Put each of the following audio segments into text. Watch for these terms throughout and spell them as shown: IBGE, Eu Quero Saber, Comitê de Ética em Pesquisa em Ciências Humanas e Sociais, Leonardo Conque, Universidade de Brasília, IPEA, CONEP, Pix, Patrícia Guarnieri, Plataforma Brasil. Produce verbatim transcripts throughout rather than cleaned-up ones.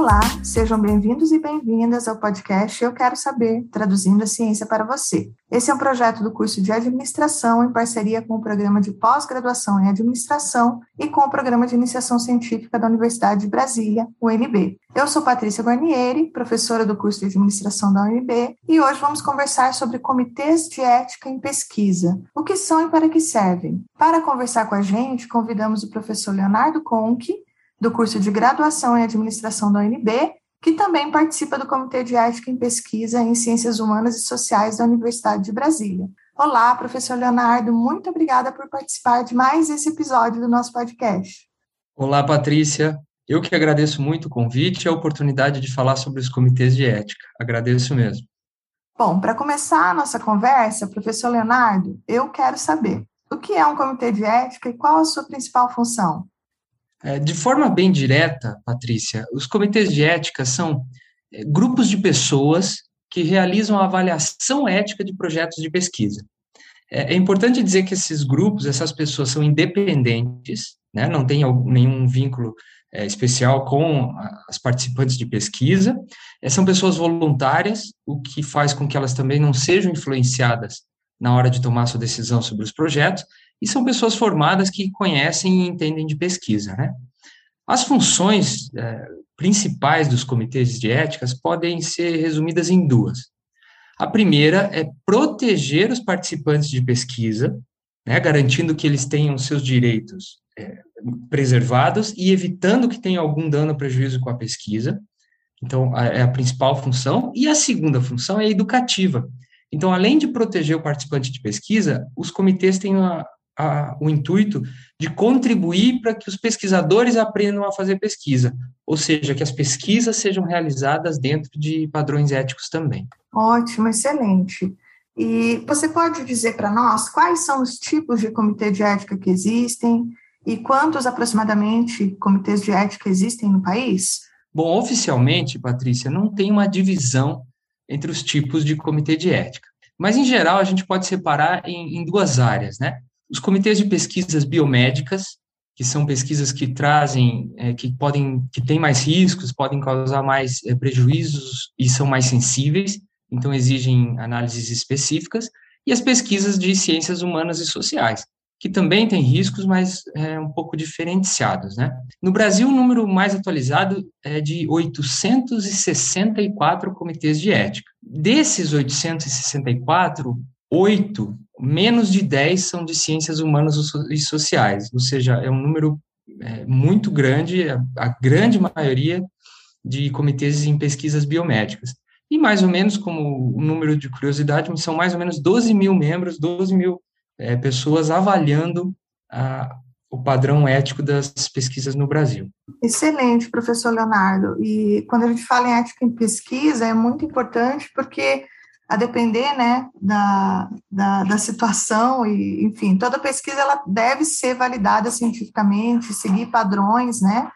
Olá, sejam bem-vindos e bem-vindas ao podcast Eu Quero Saber, traduzindo a ciência para você. Esse é um projeto do curso de administração em parceria com o programa de pós-graduação em administração e com o programa de iniciação científica da Universidade de Brasília, U N B. Eu sou Patrícia Guarnieri, professora do curso de administração da U N B, e hoje vamos conversar sobre comitês de ética em pesquisa, o que são e para que servem. Para conversar com a gente, convidamos o professor Leonardo Conque, do curso de graduação em administração da U N B, que também participa do Comitê de Ética em Pesquisa em Ciências Humanas e Sociais da Universidade de Brasília. Olá, professor Leonardo, muito obrigada por participar de mais esse episódio do nosso podcast. Olá, Patrícia. Eu que agradeço muito o convite e a oportunidade de falar sobre os comitês de ética. Agradeço mesmo. Bom, para começar a nossa conversa, professor Leonardo, eu quero saber, o que é um comitê de ética e qual a sua principal função? De forma bem direta, Patrícia, os comitês de ética são grupos de pessoas que realizam a avaliação ética de projetos de pesquisa. É importante dizer que esses grupos, essas pessoas são independentes, né, não tem nenhum vínculo é, especial com as participantes de pesquisa, é, são pessoas voluntárias, o que faz com que elas também não sejam influenciadas na hora de tomar sua decisão sobre os projetos, e são pessoas formadas que conhecem e entendem de pesquisa, né? As funções eh, principais dos comitês de éticas podem ser resumidas em duas. A primeira é proteger os participantes de pesquisa, né, garantindo que eles tenham seus direitos eh, preservados e evitando que tenha algum dano ou prejuízo com a pesquisa. Então, a, é a principal função. E a segunda função é educativa. Então, além de proteger o participante de pesquisa, os comitês têm uma A, o intuito de contribuir para que os pesquisadores aprendam a fazer pesquisa, ou seja, que as pesquisas sejam realizadas dentro de padrões éticos também. Ótimo, excelente. E você pode dizer para nós quais são os tipos de comitê de ética que existem e quantos, aproximadamente, comitês de ética existem no país? Bom, oficialmente, Patrícia, não tem uma divisão entre os tipos de comitê de ética, mas, em geral, a gente pode separar em, em duas áreas, né? Os comitês de pesquisas biomédicas, que são pesquisas que trazem, é, que podem, que têm mais riscos, podem causar mais é, prejuízos e são mais sensíveis, então exigem análises específicas, e as pesquisas de ciências humanas e sociais, que também têm riscos, mas é, um pouco diferenciados, né? No Brasil, o número mais atualizado é de oitocentos e sessenta e quatro comitês de ética. Desses oitocentos e sessenta e quatro, oito, menos de dez são de ciências humanas e sociais, ou seja, é um número é, muito grande, a, a grande maioria de comitês em pesquisas biomédicas. E mais ou menos, como o número de curiosidade, são mais ou menos doze mil membros, doze mil é, pessoas avaliando a, o padrão ético das pesquisas no Brasil. Excelente, professor Leonardo. E quando a gente fala em ética em pesquisa, é muito importante porque a depender, né, da, da, da situação, e, enfim, toda pesquisa ela deve ser validada cientificamente, seguir padrões, né,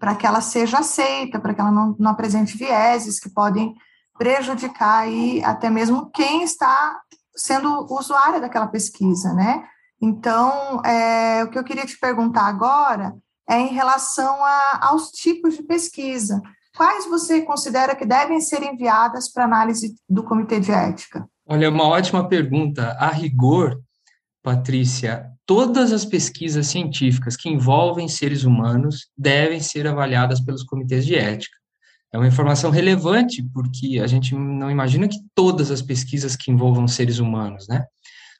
para que ela seja aceita, para que ela não, não apresente vieses que podem prejudicar aí até mesmo quem está sendo usuário daquela pesquisa, né. Então, é, o que eu queria te perguntar agora é em relação a, aos tipos de pesquisa. Quais você considera que devem ser enviadas para análise do Comitê de Ética? Olha, uma ótima pergunta. A rigor, Patrícia, todas as pesquisas científicas que envolvem seres humanos devem ser avaliadas pelos comitês de ética. É uma informação relevante, porque a gente não imagina que todas as pesquisas que envolvam seres humanos, né?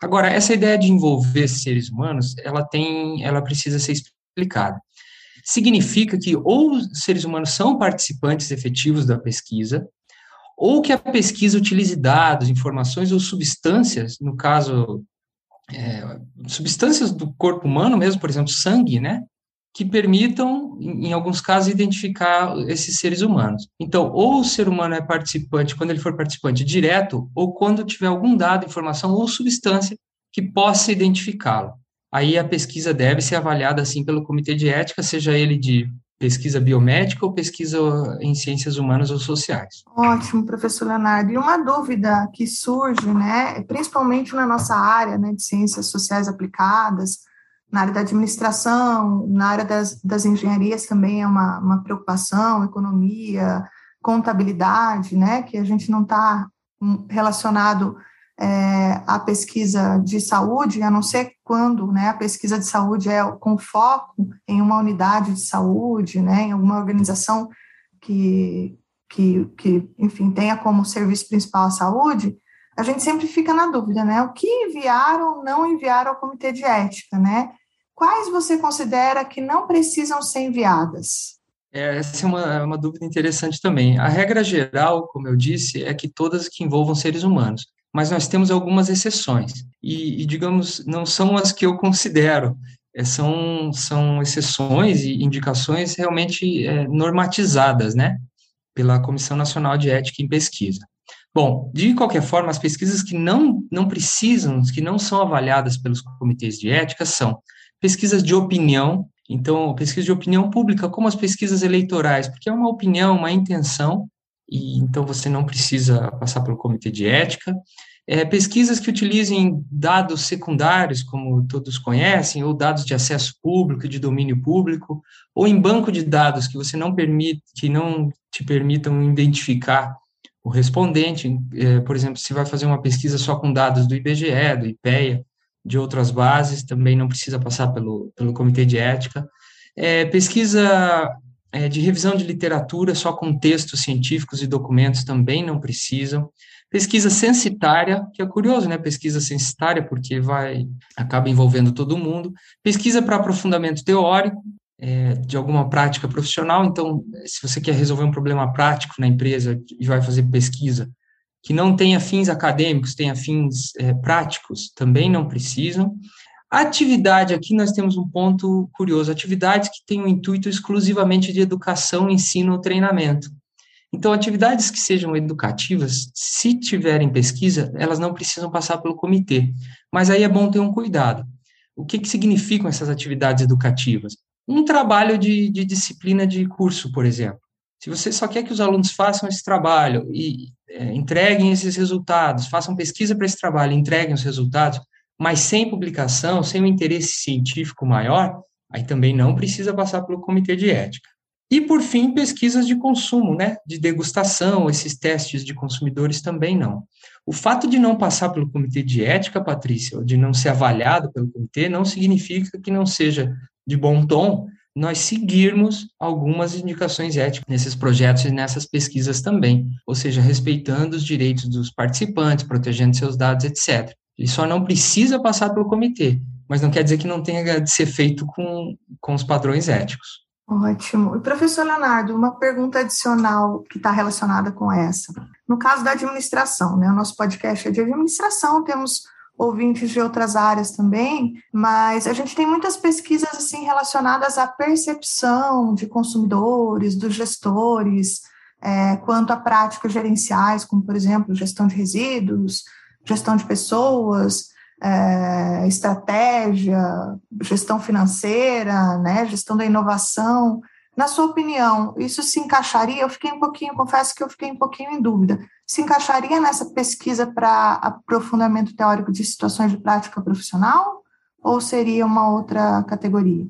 Agora, essa ideia de envolver seres humanos, ela tem, ela precisa ser explicada. Significa que ou os seres humanos são participantes efetivos da pesquisa, ou que a pesquisa utilize dados, informações ou substâncias, no caso, é, substâncias do corpo humano mesmo, por exemplo, sangue, né, que permitam, em alguns casos, identificar esses seres humanos. Então, ou o ser humano é participante, quando ele for participante direto, ou quando tiver algum dado, informação ou substância que possa identificá-lo. Aí a pesquisa deve ser avaliada, assim, pelo Comitê de Ética, seja ele de pesquisa biomédica ou pesquisa em ciências humanas ou sociais. Ótimo, professor Leonardo. E uma dúvida que surge, né, principalmente na nossa área, né, de ciências sociais aplicadas, na área da administração, na área das, das engenharias também é uma, uma preocupação, economia, contabilidade, né, que a gente não está relacionado é, à pesquisa de saúde, a não ser quando, né, a pesquisa de saúde é com foco em uma unidade de saúde, né, em alguma organização que, que, que, enfim, tenha como serviço principal a saúde, a gente sempre fica na dúvida, né, o que enviaram ou não enviaram ao Comitê de Ética, né? Quais você considera que não precisam ser enviadas? É, essa é uma, uma dúvida interessante também. A regra geral, como eu disse, é que todas que envolvam seres humanos, mas nós temos algumas exceções, e, e digamos, não são as que eu considero, é, são, são exceções e indicações realmente é, normatizadas, né, pela Comissão Nacional de Ética em Pesquisa. Bom, de qualquer forma, as pesquisas que não, não precisam, que não são avaliadas pelos comitês de ética são pesquisas de opinião. Então, pesquisa de opinião pública, como as pesquisas eleitorais, porque é uma opinião, uma intenção, e então você não precisa passar pelo comitê de ética. É, pesquisas que utilizem dados secundários, como todos conhecem, ou dados de acesso público, de domínio público, ou em banco de dados que você não permite, que não te permitam identificar o respondente. É, por exemplo, se vai fazer uma pesquisa só com dados do I B G E, do IPEA, de outras bases, também não precisa passar pelo, pelo Comitê de Ética. É, pesquisa é, de revisão de literatura, só com textos científicos e documentos, também não precisam. Pesquisa censitária, que é curioso, né, pesquisa censitária, porque vai, acaba envolvendo todo mundo. Pesquisa para aprofundamento teórico, é, de alguma prática profissional, então, se você quer resolver um problema prático na empresa e vai fazer pesquisa, que não tenha fins acadêmicos, tenha fins é, práticos, também não precisam. Atividade, aqui nós temos um ponto curioso, atividades que têm o intuito exclusivamente de educação, ensino ou treinamento. Então, atividades que sejam educativas, se tiverem pesquisa, elas não precisam passar pelo comitê, mas aí é bom ter um cuidado. O que, que significam essas atividades educativas? Um trabalho de, de disciplina de curso, por exemplo. Se você só quer que os alunos façam esse trabalho e é, entreguem esses resultados, façam pesquisa para esse trabalho, entreguem os resultados, mas sem publicação, sem um interesse científico maior, aí também não precisa passar pelo comitê de ética. E, por fim, pesquisas de consumo, né, de degustação, esses testes de consumidores também não. O fato de não passar pelo comitê de ética, Patrícia, ou de não ser avaliado pelo comitê, não significa que não seja de bom tom nós seguirmos algumas indicações éticas nesses projetos e nessas pesquisas também, ou seja, respeitando os direitos dos participantes, protegendo seus dados, etcétera. Ele só não precisa passar pelo comitê, mas não quer dizer que não tenha de ser feito com, com os padrões éticos. Ótimo. E, professor Leonardo, uma pergunta adicional que está relacionada com essa. No caso da administração, né, o nosso podcast é de administração, temos ouvintes de outras áreas também, mas a gente tem muitas pesquisas assim, relacionadas à percepção de consumidores, dos gestores, é, quanto a práticas gerenciais, como, por exemplo, gestão de resíduos, gestão de pessoas, é, estratégia, gestão financeira, né, gestão da inovação. Na sua opinião, isso se encaixaria? Eu fiquei um pouquinho, confesso que eu fiquei um pouquinho em dúvida. Se encaixaria nessa pesquisa para aprofundamento teórico de situações de prática profissional ou seria uma outra categoria?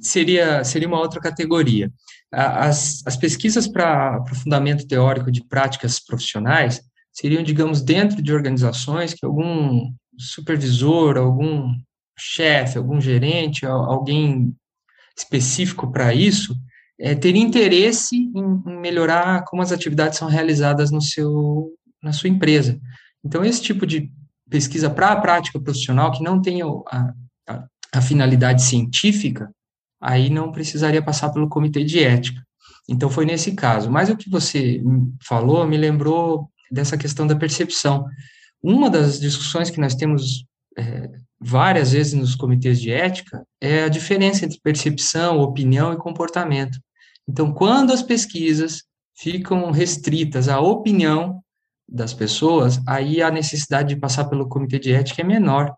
Seria, seria uma outra categoria. As, as pesquisas para aprofundamento teórico de práticas profissionais seriam, digamos, dentro de organizações que algum supervisor, algum chefe, algum gerente, alguém específico para isso, É, ter interesse em melhorar como as atividades são realizadas no seu, na sua empresa. Então, esse tipo de pesquisa para a prática profissional, que não tenha a, a, a finalidade científica, aí não precisaria passar pelo comitê de ética. Então, foi nesse caso. Mas o que você falou me lembrou dessa questão da percepção. Uma das discussões que nós temos é, várias vezes nos comitês de ética é a diferença entre percepção, opinião e comportamento. Então, quando as pesquisas ficam restritas à opinião das pessoas, aí a necessidade de passar pelo comitê de ética é menor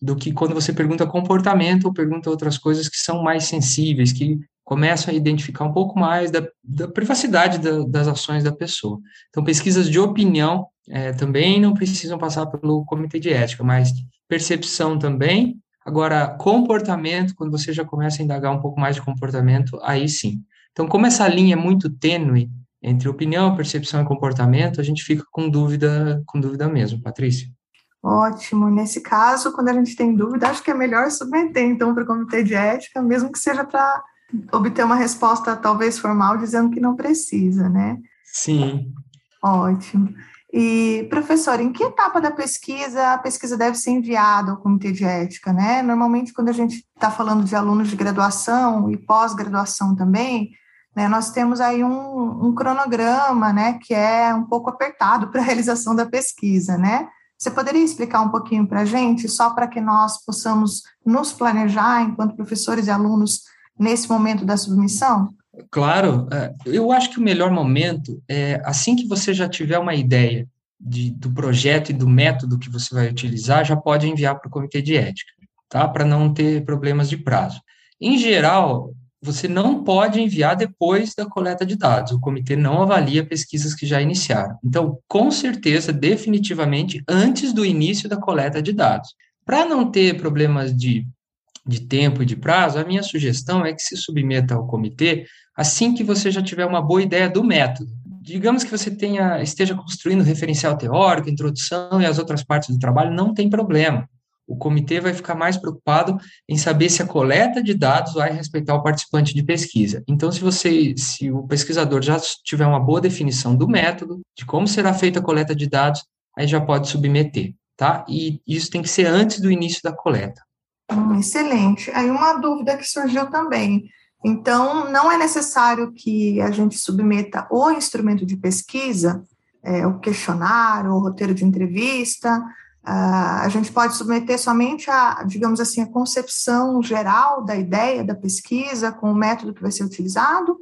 do que quando você pergunta comportamento ou pergunta outras coisas que são mais sensíveis, que começam a identificar um pouco mais da, da privacidade da, das ações da pessoa. Então, pesquisas de opinião é, também não precisam passar pelo comitê de ética, mas percepção também, Agora, comportamento, quando você já começa a indagar um pouco mais de comportamento, aí sim. Então, como essa linha é muito tênue entre opinião, percepção e comportamento, a gente fica com dúvida, com dúvida mesmo, Patrícia. Ótimo. Nesse caso, quando a gente tem dúvida, acho que é melhor submeter, então, para o Comitê de Ética, mesmo que seja para obter uma resposta, talvez, formal, dizendo que não precisa, né? Sim. Ótimo. E, professor, em que etapa da pesquisa a pesquisa deve ser enviada ao Comitê de Ética, né? Normalmente, quando a gente está falando de alunos de graduação e pós-graduação também, né, nós temos aí um, um cronograma, né, que é um pouco apertado para a realização da pesquisa, né? Você poderia explicar um pouquinho para a gente, só para que nós possamos nos planejar enquanto professores e alunos nesse momento da submissão? Claro, eu acho que o melhor momento é assim que você já tiver uma ideia de, do projeto e do método que você vai utilizar, já pode enviar para o Comitê de Ética, tá? Para não ter problemas de prazo. Em geral, você não pode enviar depois da coleta de dados, o comitê não avalia pesquisas que já iniciaram. Então, com certeza, definitivamente, antes do início da coleta de dados. Para não ter problemas de de tempo e de prazo, a minha sugestão é que se submeta ao comitê assim que você já tiver uma boa ideia do método. Digamos que você tenha, esteja construindo referencial teórico, introdução e as outras partes do trabalho, não tem problema. O comitê vai ficar mais preocupado em saber se a coleta de dados vai respeitar o participante de pesquisa. Então, se você, se o pesquisador já tiver uma boa definição do método, de como será feita a coleta de dados, aí já pode submeter, tá? E isso tem que ser antes do início da coleta. Hum, excelente. Aí uma dúvida que surgiu também. Então, não é necessário que a gente submeta o instrumento de pesquisa, é, o questionário, o roteiro de entrevista, a, a gente pode submeter somente a, digamos assim, a concepção geral da ideia da pesquisa com o método que vai ser utilizado,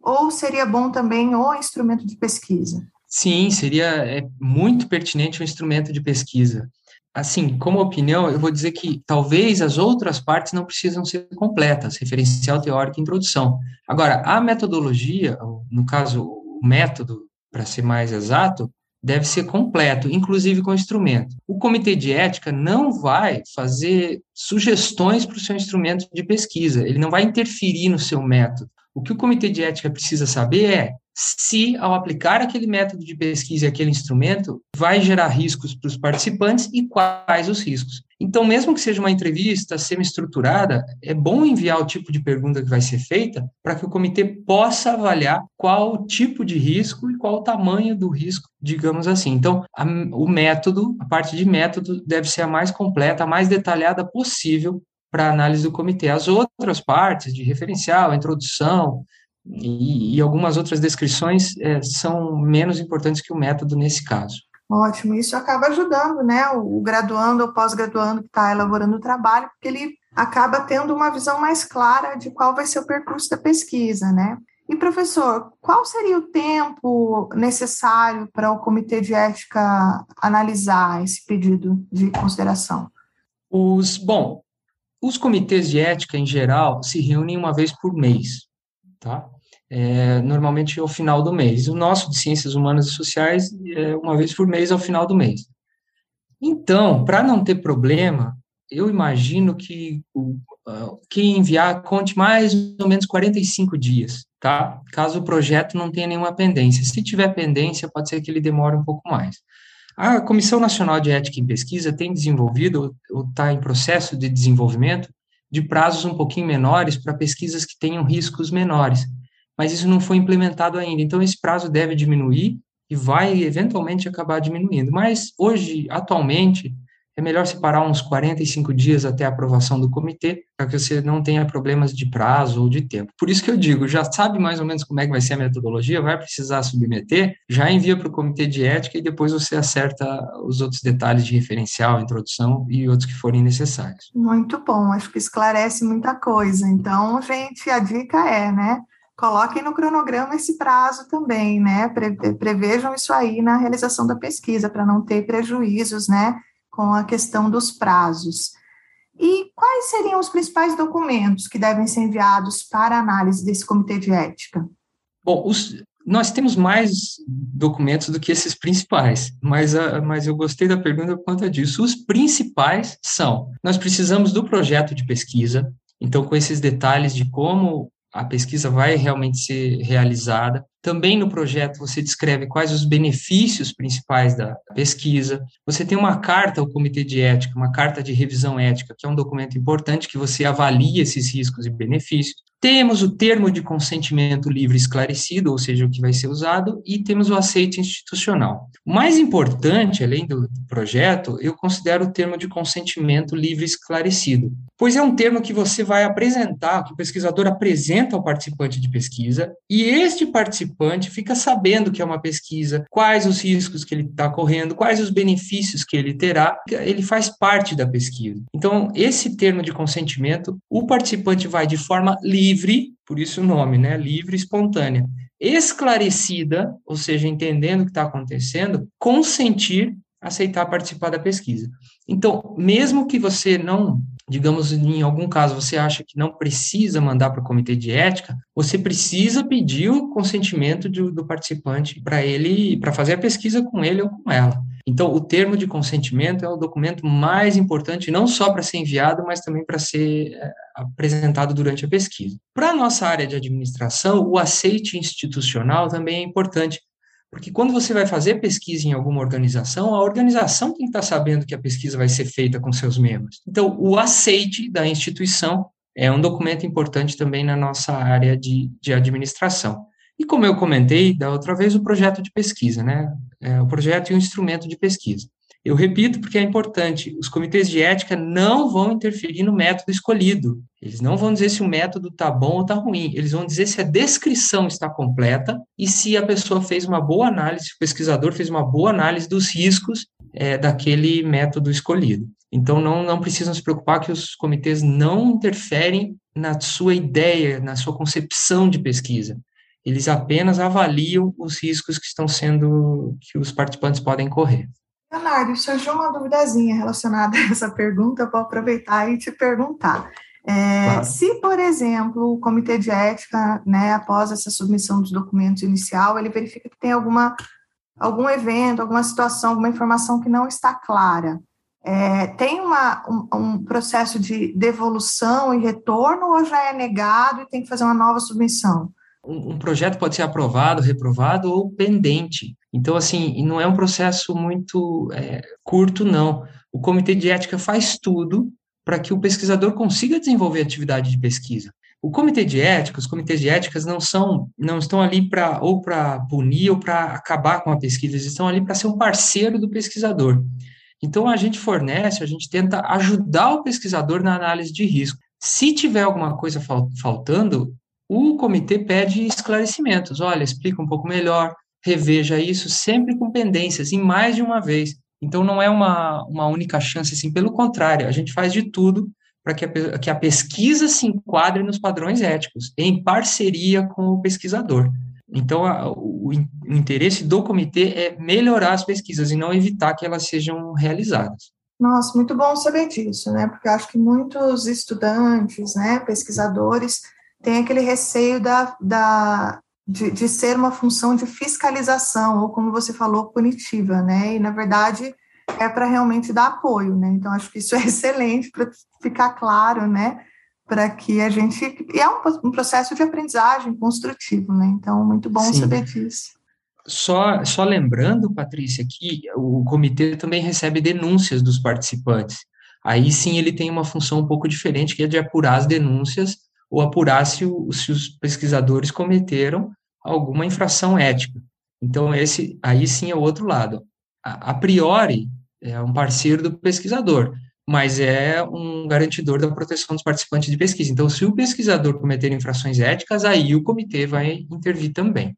ou seria bom também o instrumento de pesquisa? Sim, seria é, muito pertinente o instrumento de pesquisa. Assim, como opinião, eu vou dizer que talvez as outras partes não precisam ser completas, referencial teórico e introdução. Agora, a metodologia, no caso, o método, para ser mais exato, deve ser completo, inclusive com instrumento. O comitê de ética não vai fazer sugestões para o seu instrumento de pesquisa, ele não vai interferir no seu método. O que o comitê de ética precisa saber é se, ao aplicar aquele método de pesquisa e aquele instrumento, vai gerar riscos para os participantes e quais os riscos. Então, mesmo que seja uma entrevista semi-estruturada, é bom enviar o tipo de pergunta que vai ser feita para que o comitê possa avaliar qual tipo de risco e qual o tamanho do risco, digamos assim. Então, a, o método, a parte de método, deve ser a mais completa, a mais detalhada possível para a análise do comitê. As outras partes de referencial, introdução, E, e algumas outras descrições é, são menos importantes que o método nesse caso. Ótimo, isso acaba ajudando, né, o, o graduando ou pós-graduando que está elaborando o trabalho, porque ele acaba tendo uma visão mais clara de qual vai ser o percurso da pesquisa, né? E, professor, qual seria o tempo necessário para o Comitê de Ética analisar esse pedido de consideração? Os, bom, os comitês de ética, em geral, se reúnem uma vez por mês, tá? É, normalmente ao final do mês. O nosso de Ciências Humanas e Sociais é uma vez por mês ao final do mês. Então, para não ter problema, eu imagino que o, quem enviar conte mais ou menos quarenta e cinco dias, tá? Caso o projeto não tenha nenhuma pendência. Se tiver pendência, pode ser que ele demore um pouco mais. A Comissão Nacional de Ética em Pesquisa tem desenvolvido, ou está em processo de desenvolvimento, de prazos um pouquinho menores para pesquisas que tenham riscos menores, mas isso não foi implementado ainda, então esse prazo deve diminuir e vai eventualmente acabar diminuindo, mas hoje, atualmente, é melhor separar uns quarenta e cinco dias até a aprovação do comitê, para que você não tenha problemas de prazo ou de tempo. Por isso que eu digo, já sabe mais ou menos como é que vai ser a metodologia, vai precisar submeter, já envia para o comitê de ética e depois você acerta os outros detalhes de referencial, introdução e outros que forem necessários. Muito bom, acho que esclarece muita coisa. Então, gente, a dica é, né, coloquem no cronograma esse prazo também, né, Pre- prevejam isso aí na realização da pesquisa, para não ter prejuízos, né, com a questão dos prazos. E quais seriam os principais documentos que devem ser enviados para análise desse comitê de ética? Bom, os, Nós temos mais documentos do que esses principais, mas, a, mas eu gostei da pergunta por conta disso. Os principais são, nós precisamos do projeto de pesquisa, então com esses detalhes de como a pesquisa vai realmente ser realizada. Também no projeto você descreve quais os benefícios principais da pesquisa. Você tem uma carta ao Comitê de Ética, uma carta de revisão ética, que é um documento importante que você avalia esses riscos e benefícios. Temos o termo de consentimento livre esclarecido, ou seja, o que vai ser usado, e temos o aceite institucional. O mais importante, além do projeto, eu considero o termo de consentimento livre esclarecido, pois é um termo que você vai apresentar, que o pesquisador apresenta ao participante de pesquisa, e este participante fica sabendo que é uma pesquisa, quais os riscos que ele está correndo, quais os benefícios que ele terá, ele faz parte da pesquisa. Então, esse termo de consentimento, o participante vai de forma livre, livre, por isso o nome, né? Livre, espontânea, esclarecida, ou seja, entendendo o que está acontecendo, consentir, aceitar participar da pesquisa. Então, mesmo que você não, digamos, em algum caso, você acha que não precisa mandar para o comitê de ética, você precisa pedir o consentimento do, do participante para ele, para fazer a pesquisa com ele ou com ela. Então, o termo de consentimento é o documento mais importante, não só para ser enviado, mas também para ser apresentado durante a pesquisa. Para a nossa área de administração, o aceite institucional também é importante, porque quando você vai fazer pesquisa em alguma organização, a organização tem que estar sabendo que a pesquisa vai ser feita com seus membros. Então, o aceite da instituição é um documento importante também na nossa área de, de administração. E como eu comentei da outra vez, o projeto de pesquisa, né? É, o projeto e o instrumento de pesquisa. Eu repito porque é importante, os comitês de ética não vão interferir no método escolhido. Eles não vão dizer se o método está bom ou está ruim. Eles vão dizer se a descrição está completa e se a pessoa fez uma boa análise, se o pesquisador fez uma boa análise dos riscos é, daquele método escolhido. Então, não, não precisam se preocupar que os comitês não interferem na sua ideia, na sua concepção de pesquisa. Eles apenas avaliam os riscos que estão sendo, que os participantes podem correr. Leonardo, surgiu uma duvidazinha relacionada a essa pergunta, vou aproveitar e te perguntar. É, claro. Se, por exemplo, o comitê de ética, né, após essa submissão dos documentos inicial, ele verifica que tem alguma, algum evento, alguma situação, alguma informação que não está clara, é, tem uma, um, um processo de devolução e retorno ou já é negado e tem que fazer uma nova submissão? Um projeto pode ser aprovado, reprovado ou pendente. Então, assim, não é um processo muito é, curto, não. O Comitê de Ética faz tudo para que o pesquisador consiga desenvolver a atividade de pesquisa. O Comitê de Ética, os comitês de éticas não são, não estão ali para ou para punir ou para acabar com a pesquisa, eles estão ali para ser um parceiro do pesquisador. Então, a gente fornece, a gente tenta ajudar o pesquisador na análise de risco. Se tiver alguma coisa fal- faltando, o comitê pede esclarecimentos, olha, explica um pouco melhor, reveja isso, sempre com pendências, e mais de uma vez. Então, não é uma, uma única chance, assim, pelo contrário, a gente faz de tudo para que a, que a pesquisa se enquadre nos padrões éticos, em parceria com o pesquisador. Então, a, o, o interesse do comitê é melhorar as pesquisas e não evitar que elas sejam realizadas. Nossa, muito bom saber disso, né? Porque eu acho que muitos estudantes, né, pesquisadores, tem aquele receio da, da, de, de ser uma função de fiscalização, ou como você falou, punitiva, né? E, na verdade, é para realmente dar apoio, né? Então, acho que isso é excelente para ficar claro, né? Para que a gente... E é um, um processo de aprendizagem construtivo, né? Então, muito bom Sim. saber disso. Só, só lembrando, Patrícia, que o comitê também recebe denúncias dos participantes. Aí, sim, ele tem uma função um pouco diferente, que é de apurar as denúncias ou apurar se, o, se os pesquisadores cometeram alguma infração ética. Então, esse, aí sim é o outro lado. A, a priori, é um parceiro do pesquisador, mas é um garantidor da proteção dos participantes de pesquisa. Então, se o pesquisador cometer infrações éticas, aí o comitê vai intervir também.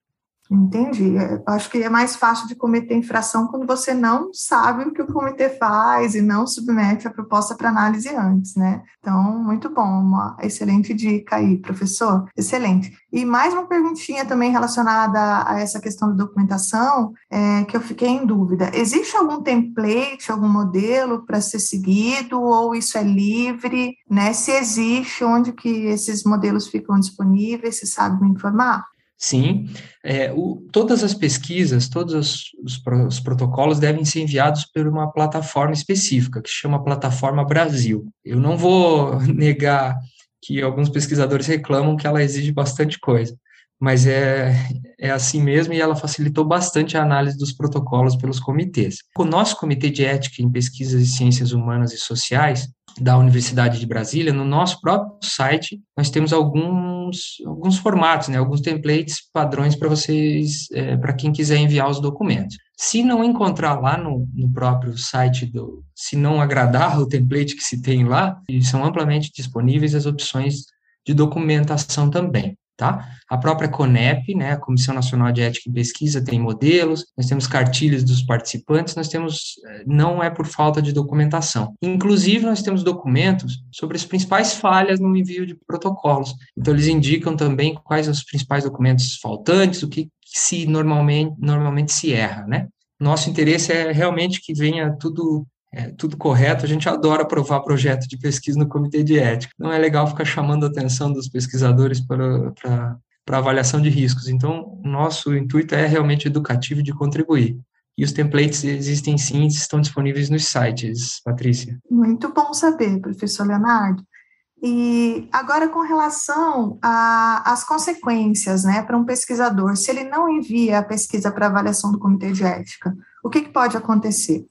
Entendi. Eu acho que é mais fácil de cometer infração quando você não sabe o que o comitê faz e não submete a proposta para análise antes, né? Então, muito bom, uma excelente dica aí, professor. Excelente. E mais uma perguntinha também relacionada a essa questão da documentação, é, que eu fiquei em dúvida. Existe algum template, algum modelo para ser seguido ou isso é livre, né? Se existe, onde que esses modelos ficam disponíveis, você sabe me informar? Sim, é, o, todas as pesquisas, todos os, os, os protocolos devem ser enviados por uma plataforma específica, que se chama Plataforma Brasil. Eu não vou negar que alguns pesquisadores reclamam que ela exige bastante coisa, mas é, é assim mesmo e ela facilitou bastante a análise dos protocolos pelos comitês. O nosso Comitê de Ética em Pesquisas em Ciências Humanas e Sociais, da Universidade de Brasília, no nosso próprio site, nós temos alguns, alguns formatos, né, alguns templates, padrões para vocês, é, para quem quiser enviar os documentos. Se não encontrar lá no, no próprio site, do, se não agradar o template que se tem lá, são amplamente disponíveis as opções de documentação também. Tá? A própria CONEP, né, a Comissão Nacional de Ética e Pesquisa, tem modelos, nós temos cartilhas dos participantes, nós temos, não é por falta de documentação. Inclusive, nós temos documentos sobre as principais falhas no envio de protocolos. Então, eles indicam também quais os principais documentos faltantes, o que se normalmente, normalmente se erra, né? Nosso interesse é realmente que venha tudo... É, tudo correto, a gente adora aprovar projeto de pesquisa no Comitê de Ética. Não é legal ficar chamando a atenção dos pesquisadores para, para, para avaliação de riscos. Então, o nosso intuito é realmente educativo de contribuir. E os templates existem sim, estão disponíveis nos sites, Patrícia. Muito bom saber, professor Leonardo. E agora com relação às consequências, né, para um pesquisador, se ele não envia a pesquisa para avaliação do Comitê de Ética, o que, que pode acontecer?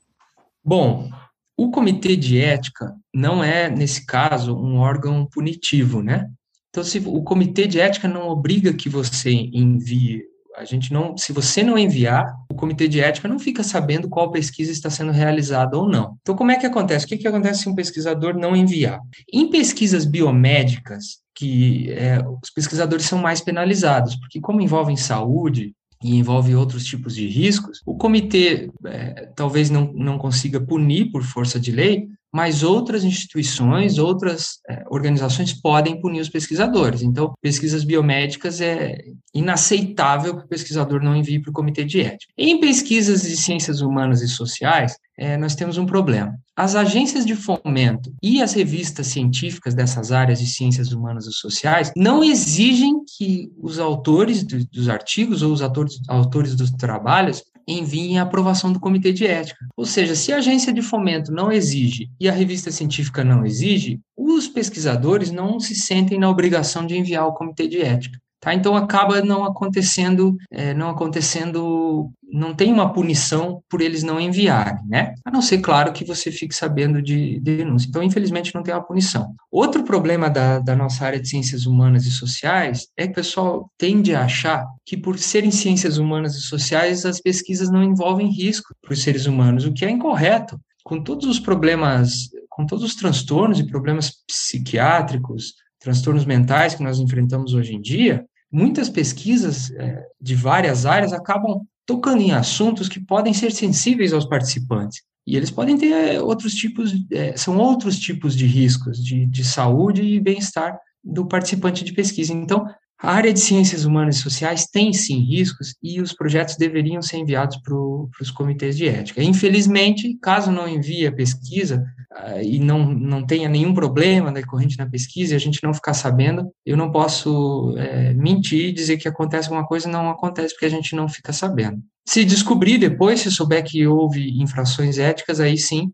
Bom, o Comitê de Ética não é, nesse caso, um órgão punitivo, né? Então, se o Comitê de Ética não obriga que você envie, a gente não, se você não enviar, o Comitê de Ética não fica sabendo qual pesquisa está sendo realizada ou não. Então, como é que acontece? O que, que acontece se um pesquisador não enviar? Em pesquisas biomédicas, que é, os pesquisadores são mais penalizados, porque como envolvem saúde... e envolve outros tipos de riscos, o comitê é, talvez não, não consiga punir por força de lei, mas outras instituições, outras é, organizações podem punir os pesquisadores. Então, pesquisas biomédicas é inaceitável que o pesquisador não envie para o Comitê de Ética. Em pesquisas de ciências humanas e sociais, é, nós temos um problema. As agências de fomento e as revistas científicas dessas áreas de ciências humanas e sociais não exigem que os autores do, dos artigos ou os autores, autores dos trabalhos enviem a aprovação do Comitê de Ética. Ou seja, se a agência de fomento não exige e a revista científica não exige, os pesquisadores não se sentem na obrigação de enviar ao Comitê de Ética. Tá? Então, acaba não acontecendo, é, não acontecendo, não tem uma punição por eles não enviarem, né? A não ser, claro, que você fique sabendo de, de denúncia. Então, infelizmente, não tem uma punição. Outro problema da, da nossa área de ciências humanas e sociais é que o pessoal tende a achar que, por serem ciências humanas e sociais, as pesquisas não envolvem risco para os seres humanos, o que é incorreto. Com todos os problemas, com todos os transtornos e problemas psiquiátricos, transtornos mentais que nós enfrentamos hoje em dia, muitas pesquisas é, de várias áreas acabam tocando em assuntos que podem ser sensíveis aos participantes. E eles podem ter outros tipos, é, são outros tipos de riscos de, de saúde e bem-estar do participante de pesquisa. Então, a área de ciências humanas e sociais tem, sim, riscos e os projetos deveriam ser enviados para os comitês de ética. Infelizmente, caso não envie a pesquisa uh, e não, não tenha nenhum problema decorrente na pesquisa e a gente não ficar sabendo, eu não posso é, mentir e dizer que acontece alguma coisa, não acontece porque a gente não fica sabendo. Se descobrir depois, se souber que houve infrações éticas, aí sim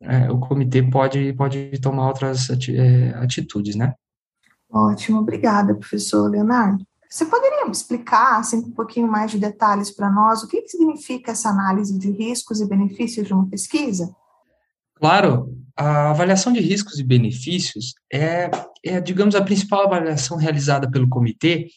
é, o comitê pode, pode tomar outras atitudes, né? Ótimo, obrigada, professor Leonardo. Você poderia explicar, assim, um pouquinho mais de detalhes para nós, o que, que significa essa análise de riscos e benefícios de uma pesquisa? Claro, a avaliação de riscos e benefícios é, é, digamos, a principal avaliação realizada pelo comitê,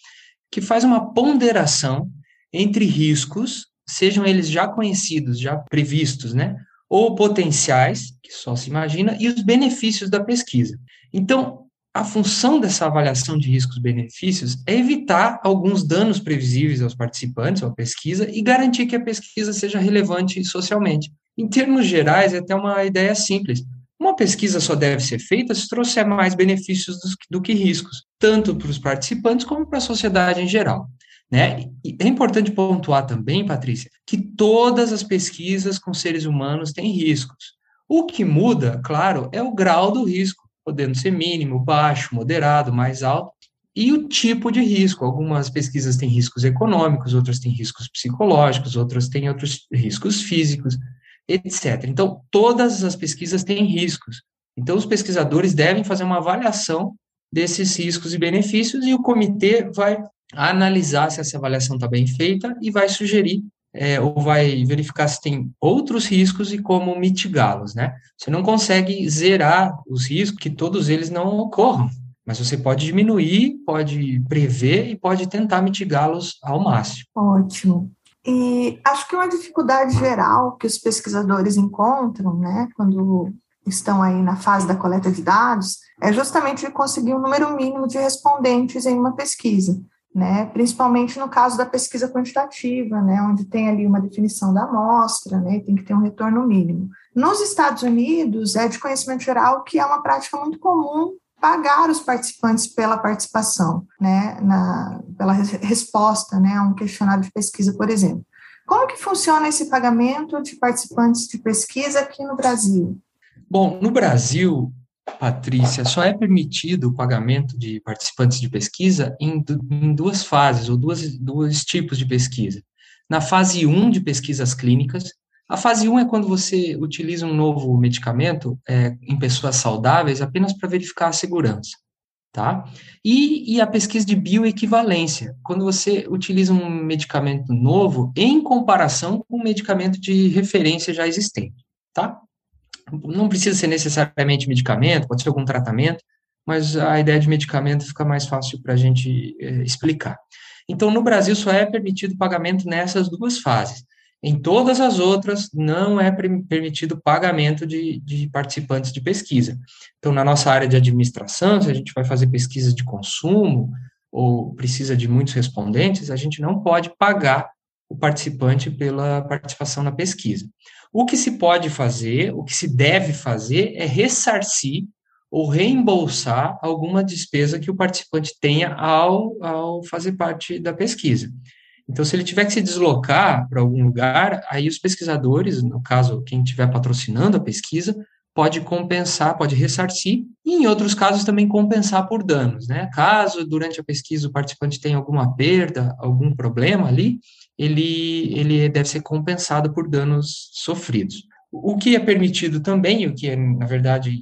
que faz uma ponderação entre riscos, sejam eles já conhecidos, já previstos, né, ou potenciais, que só se imagina, e os benefícios da pesquisa. Então, a função dessa avaliação de riscos e benefícios é evitar alguns danos previsíveis aos participantes ou à pesquisa e garantir que a pesquisa seja relevante socialmente. Em termos gerais, é até uma ideia simples. Uma pesquisa só deve ser feita se trouxer mais benefícios do que riscos, tanto para os participantes como para a sociedade em geral. Né? E é importante pontuar também, Patrícia, que todas as pesquisas com seres humanos têm riscos. O que muda, claro, é o grau do risco, podendo ser mínimo, baixo, moderado, mais alto, E o tipo de risco, algumas pesquisas têm riscos econômicos, outras têm riscos psicológicos, outras têm outros riscos físicos, etcétera. Então, todas as pesquisas têm riscos. Então, os pesquisadores devem fazer uma avaliação desses riscos e benefícios e o comitê vai analisar se essa avaliação está bem feita e vai sugerir é, ou vai verificar se tem outros riscos e como mitigá-los, né? Você não consegue zerar os riscos, que todos eles não ocorram, mas você pode diminuir, pode prever e pode tentar mitigá-los ao máximo. Ótimo. E acho que uma dificuldade geral que os pesquisadores encontram, né, quando estão aí na fase da coleta de dados, é justamente de conseguir um número mínimo de respondentes em uma pesquisa, né, principalmente no caso da pesquisa quantitativa, né, onde tem ali uma definição da amostra, né, e tem que ter um retorno mínimo. Nos Estados Unidos, é de conhecimento geral que é uma prática muito comum pagar os participantes pela participação, né, na, pela resposta, né, a um questionário de pesquisa, por exemplo. Como que funciona esse pagamento de participantes de pesquisa aqui no Brasil? Bom, no Brasil, Patrícia, só é permitido o pagamento de participantes de pesquisa em, em duas fases, ou duas, dois tipos de pesquisa. Na fase um de pesquisas clínicas, a fase um é quando você utiliza um novo medicamento é, em pessoas saudáveis apenas para verificar a segurança, tá? E, e a pesquisa de bioequivalência, quando você utiliza um medicamento novo em comparação com um medicamento de referência já existente, tá? Não precisa ser necessariamente medicamento, pode ser algum tratamento, mas a ideia de medicamento fica mais fácil para a gente é, explicar. Então, no Brasil, só é permitido pagamento nessas duas fases. Em todas as outras, não é permitido pagamento de, de participantes de pesquisa. Então, na nossa área de administração, se a gente vai fazer pesquisa de consumo ou precisa de muitos respondentes, a gente não pode pagar o participante pela participação na pesquisa. O que se pode fazer, o que se deve fazer é ressarcir ou reembolsar alguma despesa que o participante tenha ao, ao fazer parte da pesquisa. Então, se ele tiver que se deslocar para algum lugar, aí os pesquisadores, no caso, quem estiver patrocinando a pesquisa, pode compensar, pode ressarcir, e em outros casos também compensar por danos, né? Caso durante a pesquisa o participante tenha alguma perda, algum problema ali, ele, ele deve ser compensado por danos sofridos. O que é permitido também, o que é, na verdade,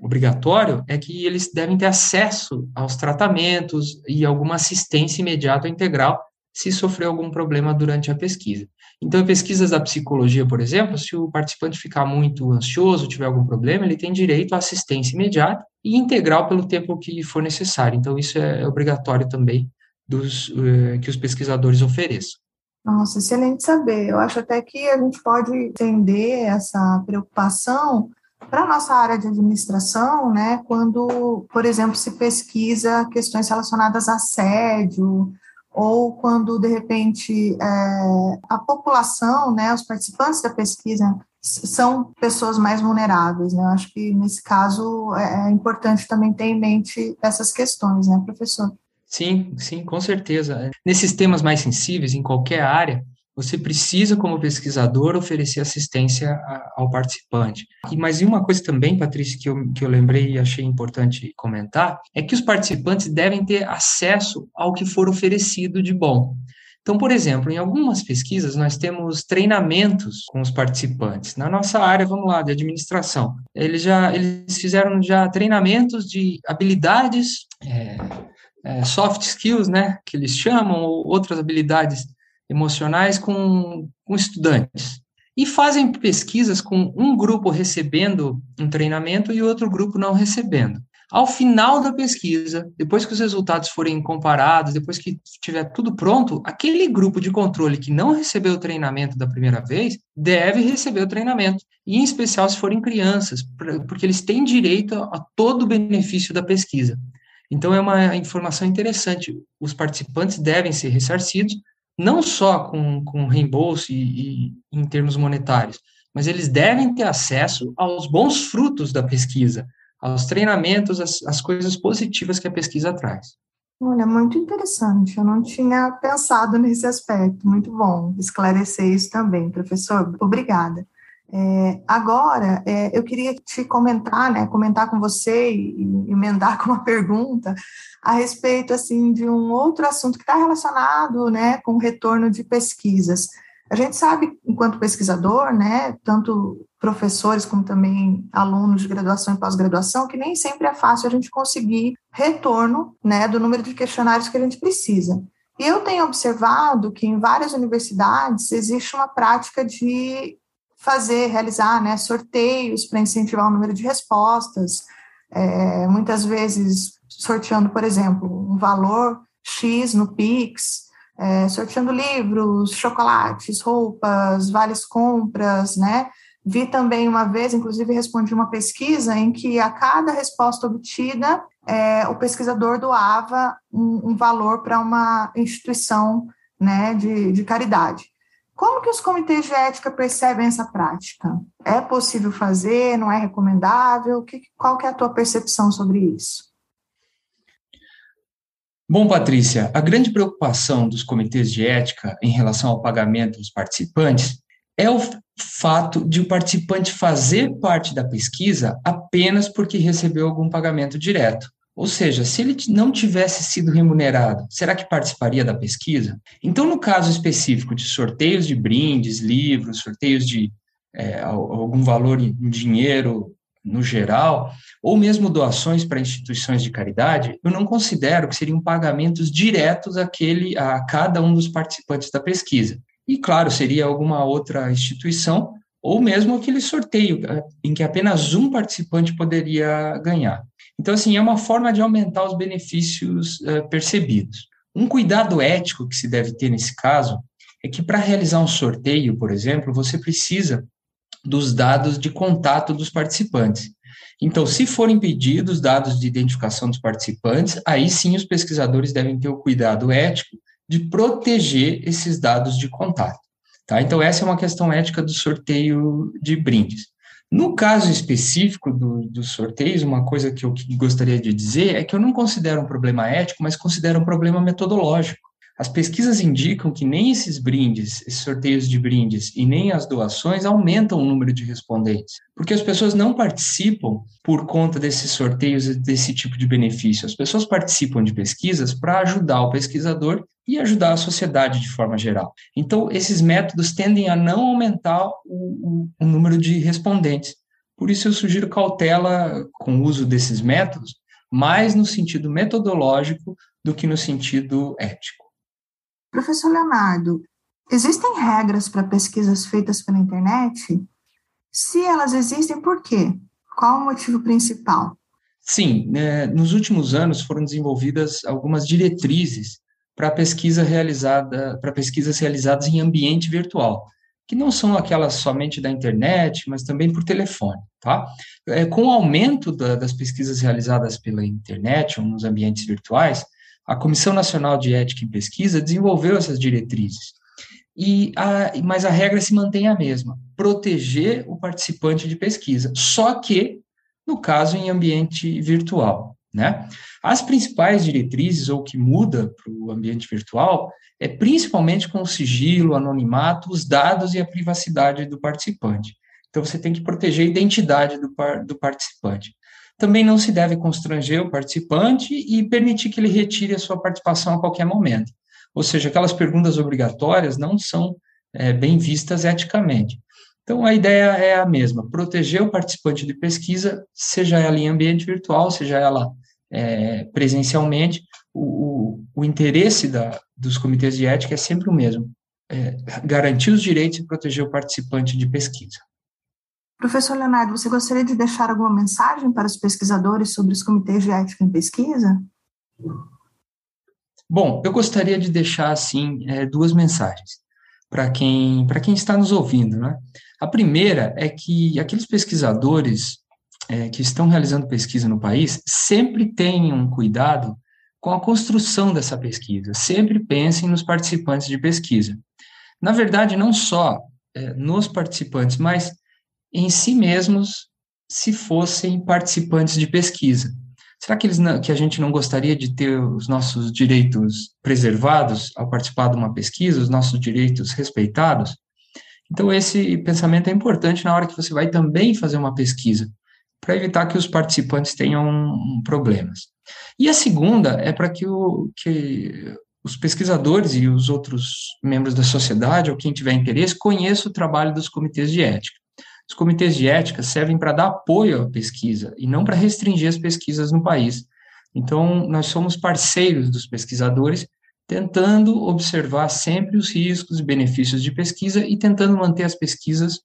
obrigatório, é que eles devem ter acesso aos tratamentos e alguma assistência imediata ou integral se sofreu algum problema durante a pesquisa. Então, em pesquisas da psicologia, por exemplo, se o participante ficar muito ansioso, tiver algum problema, ele tem direito à assistência imediata e integral pelo tempo que for necessário. Então, isso é obrigatório também dos, eh, que os pesquisadores ofereçam. Nossa, excelente saber. Eu acho até que a gente pode entender essa preocupação para a nossa área de administração, né, quando, por exemplo, se pesquisa questões relacionadas a assédio, ou quando, de repente, é, a população, né, os participantes da pesquisa são pessoas mais vulneráveis, né? Eu acho que, nesse caso, é importante também ter em mente essas questões, né, professor? Sim, sim, com certeza. Nesses temas mais sensíveis, em qualquer área, você precisa, como pesquisador, oferecer assistência a, ao participante. E, mas e uma coisa também, Patrícia, que eu, que eu lembrei e achei importante comentar, é que os participantes devem ter acesso ao que for oferecido de bom. Então, por exemplo, em algumas pesquisas nós temos treinamentos com os participantes. Na nossa área, vamos lá, de administração, eles, já, eles fizeram já treinamentos de habilidades, é, é, soft skills, né, que eles chamam, ou outras habilidades emocionais com, com estudantes. E fazem pesquisas com um grupo recebendo um treinamento e outro grupo não recebendo. Ao final da pesquisa, depois que os resultados forem comparados, depois que tiver tudo pronto, aquele grupo de controle que não recebeu o treinamento da primeira vez, deve receber o treinamento, e em especial se forem crianças, porque eles têm direito a todo o benefício da pesquisa. Então é uma informação interessante. Os participantes devem ser ressarcidos, não só com, com reembolso e, e em termos monetários, mas eles devem ter acesso aos bons frutos da pesquisa, aos treinamentos, às, às coisas positivas que a pesquisa traz. Olha, muito interessante, eu não tinha pensado nesse aspecto, muito bom esclarecer isso também, professor, obrigada. É, agora, é, eu queria te comentar, né, comentar com você e, e emendar com uma pergunta a respeito, assim, de um outro assunto que está relacionado, né, com o retorno de pesquisas. A gente sabe, enquanto pesquisador, né, tanto professores como também alunos de graduação e pós-graduação, que nem sempre é fácil a gente conseguir retorno, né, do número de questionários que a gente precisa. E eu tenho observado que em várias universidades existe uma prática de fazer, realizar, né, sorteios para incentivar o número de respostas, é, muitas vezes sorteando, por exemplo, um valor X no Pix, é, sorteando livros, chocolates, roupas, vales compras, né? Vi também uma vez, inclusive respondi uma pesquisa em que a cada resposta obtida, é, o pesquisador doava um, um valor para uma instituição, né, de, de caridade. Como que os comitês de ética percebem essa prática? É possível fazer? Não é recomendável? Que, qual que é a tua percepção sobre isso? Bom, Patrícia, a grande preocupação dos comitês de ética em relação ao pagamento dos participantes é o fato de o participante fazer parte da pesquisa apenas porque recebeu algum pagamento direto. Ou seja, se ele não tivesse sido remunerado, será que participaria da pesquisa? Então, no caso específico de sorteios de brindes, livros, sorteios de é, algum valor em dinheiro no geral, ou mesmo doações para instituições de caridade, eu não considero que seriam pagamentos diretos àquele, a cada um dos participantes da pesquisa. E, claro, seria alguma outra instituição, ou mesmo aquele sorteio em que apenas um participante poderia ganhar. Então, assim, é uma forma de aumentar os benefícios uh, percebidos. Um cuidado ético que se deve ter nesse caso é que, para realizar um sorteio, por exemplo, você precisa dos dados de contato dos participantes. Então, se forem pedidos dados de identificação dos participantes, aí sim os pesquisadores devem ter o cuidado ético de proteger esses dados de contato. Tá? Então, essa é uma questão ética do sorteio de brindes. No caso específico do, dos sorteios, uma coisa que eu gostaria de dizer é que eu não considero um problema ético, mas considero um problema metodológico. As pesquisas indicam que nem esses brindes, esses sorteios de brindes e nem as doações aumentam o número de respondentes, porque as pessoas não participam por conta desses sorteios, desse tipo de benefício. As pessoas participam de pesquisas para ajudar o pesquisador e ajudar a sociedade de forma geral. Então, esses métodos tendem a não aumentar o, o número de respondentes. Por isso, eu sugiro cautela com o uso desses métodos, mais no sentido metodológico do que no sentido ético. Professor Leonardo, existem regras para pesquisas feitas pela internet? Se elas existem, por quê? Qual o motivo principal? Sim, né, nos últimos anos foram desenvolvidas algumas diretrizes para pesquisa realizada, para pesquisas realizadas em ambiente virtual, que não são aquelas somente da internet, mas também por telefone. Tá? É, com o aumento da, das pesquisas realizadas pela internet ou nos ambientes virtuais, a Comissão Nacional de Ética em Pesquisa desenvolveu essas diretrizes, e a, mas a regra se mantém a mesma, proteger o participante de pesquisa, só que, no caso, em ambiente virtual. Né? As principais diretrizes, ou que muda para o ambiente virtual, é principalmente com o sigilo, o anonimato, os dados e a privacidade do participante. Então, você tem que proteger a identidade do, par, do participante. Também não se deve constranger o participante e permitir que ele retire a sua participação a qualquer momento. Ou seja, aquelas perguntas obrigatórias não são é, bem vistas eticamente. Então, a ideia é a mesma, proteger o participante de pesquisa, seja ela em ambiente virtual, seja ela é, presencialmente, o, o, o interesse da, dos comitês de ética é sempre o mesmo, é, garantir os direitos e proteger o participante de pesquisa. Professor Leonardo, você gostaria de deixar alguma mensagem para os pesquisadores sobre os comitês de ética em pesquisa? Bom, eu gostaria de deixar, assim, é, duas mensagens para quem, para quem está nos ouvindo, né? A primeira é que aqueles pesquisadores é, que estão realizando pesquisa no país sempre tenham cuidado com a construção dessa pesquisa, sempre pensem nos participantes de pesquisa. Na verdade, não só é, nos participantes, mas em si mesmos, se fossem participantes de pesquisa. Será que, eles não, que a gente não gostaria de ter os nossos direitos preservados ao participar de uma pesquisa, os nossos direitos respeitados? Então, esse pensamento é importante na hora que você vai também fazer uma pesquisa, para evitar que os participantes tenham problemas. E a segunda é para que, que os pesquisadores e os outros membros da sociedade, ou quem tiver interesse, conheça o trabalho dos comitês de ética. Os comitês de ética servem para dar apoio à pesquisa e não para restringir as pesquisas no país. Então, nós somos parceiros dos pesquisadores, tentando observar sempre os riscos e benefícios de pesquisa e tentando manter as pesquisas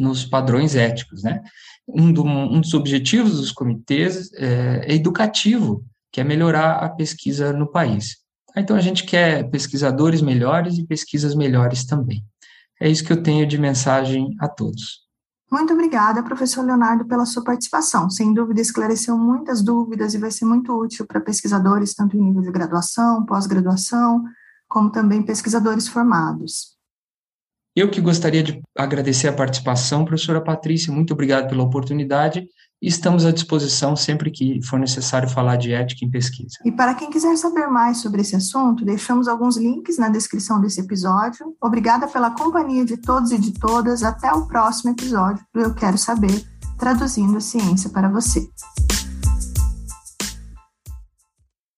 nos padrões éticos, né? Um, do, um dos objetivos dos comitês é, é educativo, que é melhorar a pesquisa no país. Então, a gente quer pesquisadores melhores e pesquisas melhores também. É isso que eu tenho de mensagem a todos. Muito obrigada, professor Leonardo, pela sua participação. Sem dúvida, esclareceu muitas dúvidas e vai ser muito útil para pesquisadores, tanto em nível de graduação, pós-graduação, como também pesquisadores formados. Eu que gostaria de agradecer a participação, professora Patrícia, muito obrigado pela oportunidade. Estamos à disposição sempre que for necessário falar de ética em pesquisa. E para quem quiser saber mais sobre esse assunto, deixamos alguns links na descrição desse episódio. Obrigada pela companhia de todos e de todas. Até o próximo episódio do Eu Quero Saber, traduzindo a ciência para você.